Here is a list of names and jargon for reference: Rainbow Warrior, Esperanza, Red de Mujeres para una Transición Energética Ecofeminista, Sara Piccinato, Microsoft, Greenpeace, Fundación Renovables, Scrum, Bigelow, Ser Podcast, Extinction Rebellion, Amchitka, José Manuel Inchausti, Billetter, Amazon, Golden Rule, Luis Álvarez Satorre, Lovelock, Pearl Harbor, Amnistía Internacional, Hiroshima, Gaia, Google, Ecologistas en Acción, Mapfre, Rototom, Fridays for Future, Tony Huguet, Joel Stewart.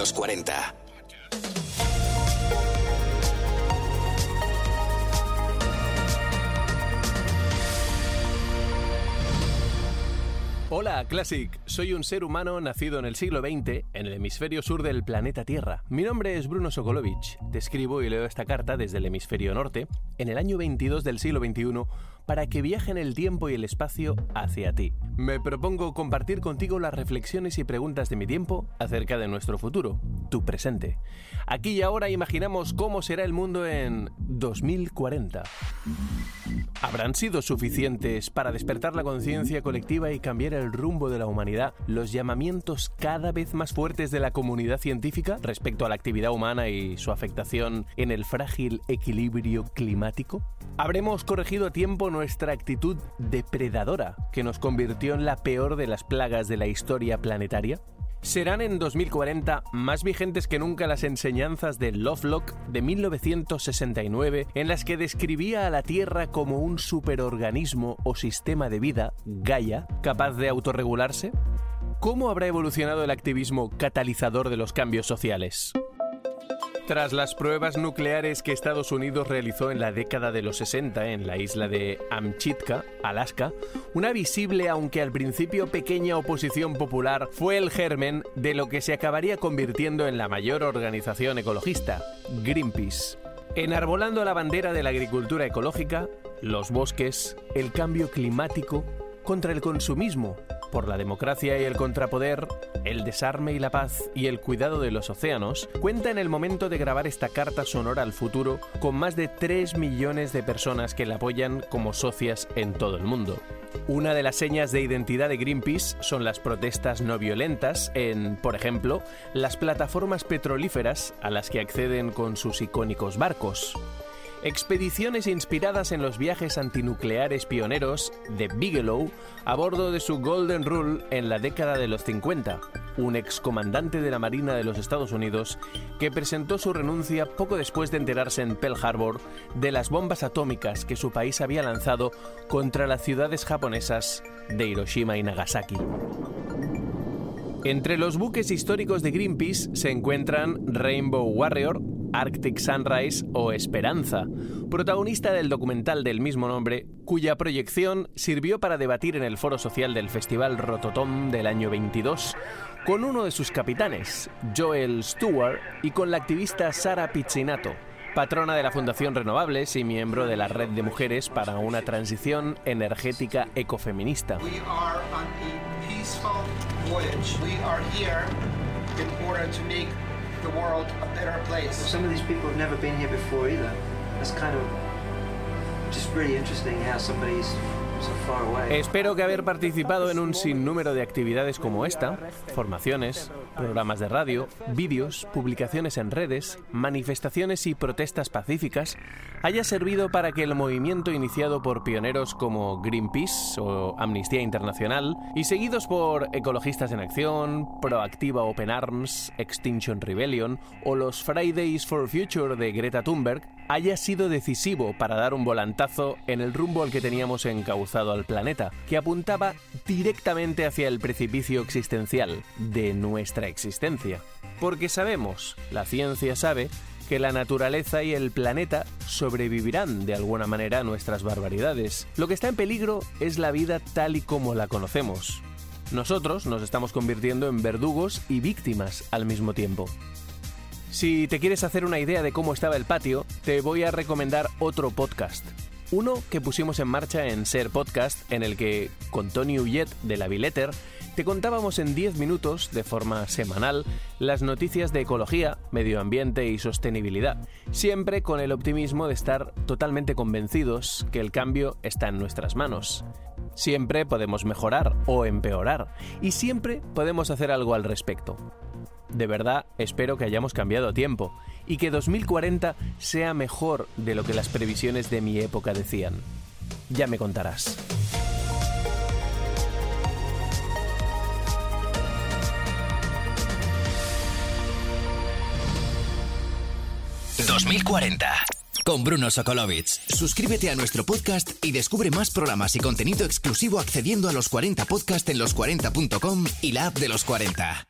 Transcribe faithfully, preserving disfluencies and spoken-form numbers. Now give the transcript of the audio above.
Los cuarenta. Hola, Classic. Soy un ser humano nacido en el siglo veinte, en el hemisferio sur del planeta Tierra. Mi nombre es Bruno Sokolovich. Te escribo y leo esta carta desde el hemisferio norte, en el año veintidós del siglo veintiuno, para que viajen el tiempo y el espacio hacia ti. Me propongo compartir contigo las reflexiones y preguntas de mi tiempo acerca de nuestro futuro, tu presente. Aquí y ahora imaginamos cómo será el mundo en dos mil cuarenta. ¿Habrán sido suficientes para despertar la conciencia colectiva y cambiar el rumbo de la humanidad los llamamientos cada vez más fuertes de la comunidad científica respecto a la actividad humana y su afectación en el frágil equilibrio climático? ¿Habremos corregido a tiempo nuestra actitud depredadora que nos convirtió en la peor de las plagas de la historia planetaria? ¿Serán en dos mil cuarenta más vigentes que nunca las enseñanzas de Lovelock de mil novecientos sesenta y nueve, en las que describía a la Tierra como un superorganismo o sistema de vida, Gaia, capaz de autorregularse? ¿Cómo habrá evolucionado el activismo catalizador de los cambios sociales? Tras las pruebas nucleares que Estados Unidos realizó en la década de los sesenta en la isla de Amchitka, Alaska, una visible, aunque al principio pequeña, oposición popular fue el germen de lo que se acabaría convirtiendo en la mayor organización ecologista, Greenpeace. Enarbolando la bandera de la agricultura ecológica, los bosques, el cambio climático, contra el consumismo, por la democracia y el contrapoder, el desarme y la paz y el cuidado de los océanos, cuenta en el momento de grabar esta carta sonora al futuro con más de tres millones de personas que la apoyan como socias en todo el mundo. Una de las señas de identidad de Greenpeace son las protestas no violentas en, por ejemplo, las plataformas petrolíferas a las que acceden con sus icónicos barcos. Expediciones inspiradas en los viajes antinucleares pioneros de Bigelow a bordo de su Golden Rule en la década de los cincuenta, un excomandante de la Marina de los Estados Unidos que presentó su renuncia poco después de enterarse en Pearl Harbor de las bombas atómicas que su país había lanzado contra las ciudades japonesas de Hiroshima y Nagasaki. Entre los buques históricos de Greenpeace se encuentran Rainbow Warrior, Arctic Sunrise o Esperanza, protagonista del documental del mismo nombre, cuya proyección sirvió para debatir en el foro social del Festival Rototom del año veintidós con uno de sus capitanes, Joel Stewart, y con la activista Sara Piccinato, patrona de la Fundación Renovables y miembro de la Red de Mujeres para una Transición Energética Ecofeminista. The world a better place. Some of these people have never been here before either. That's kind of just really interesting how somebody's so far away. Espero que haber participado en un sinnúmero de actividades como esta, formaciones, programas de radio, vídeos, publicaciones en redes, manifestaciones y protestas pacíficas, haya servido para que el movimiento iniciado por pioneros como Greenpeace o Amnistía Internacional y seguidos por Ecologistas en Acción, Proactiva Open Arms, Extinction Rebellion o los Fridays for Future de Greta Thunberg haya sido decisivo para dar un volantazo en el rumbo al que teníamos encauzado al planeta, que apuntaba directamente hacia el precipicio existencial de nuestra existencia. Porque sabemos, la ciencia sabe, que la naturaleza y el planeta sobrevivirán de alguna manera a nuestras barbaridades. Lo que está en peligro es la vida tal y como la conocemos. Nosotros nos estamos convirtiendo en verdugos y víctimas al mismo tiempo. Si te quieres hacer una idea de cómo estaba el patio, te voy a recomendar otro podcast. Uno que pusimos en marcha en Ser Podcast, en el que, con Tony Huguet de la Billetter, te contábamos en diez minutos, de forma semanal, las noticias de ecología, medio ambiente y sostenibilidad, siempre con el optimismo de estar totalmente convencidos que el cambio está en nuestras manos. Siempre podemos mejorar o empeorar, y siempre podemos hacer algo al respecto. De verdad, espero que hayamos cambiado a tiempo y que dos mil cuarenta sea mejor de lo que las previsiones de mi época decían. Ya me contarás. dos mil cuarenta con Bruno Sokolovich. Suscríbete a nuestro podcast y descubre más programas y contenido exclusivo accediendo a los cuarenta Podcast en los cuarenta punto com y la app de los cuarenta.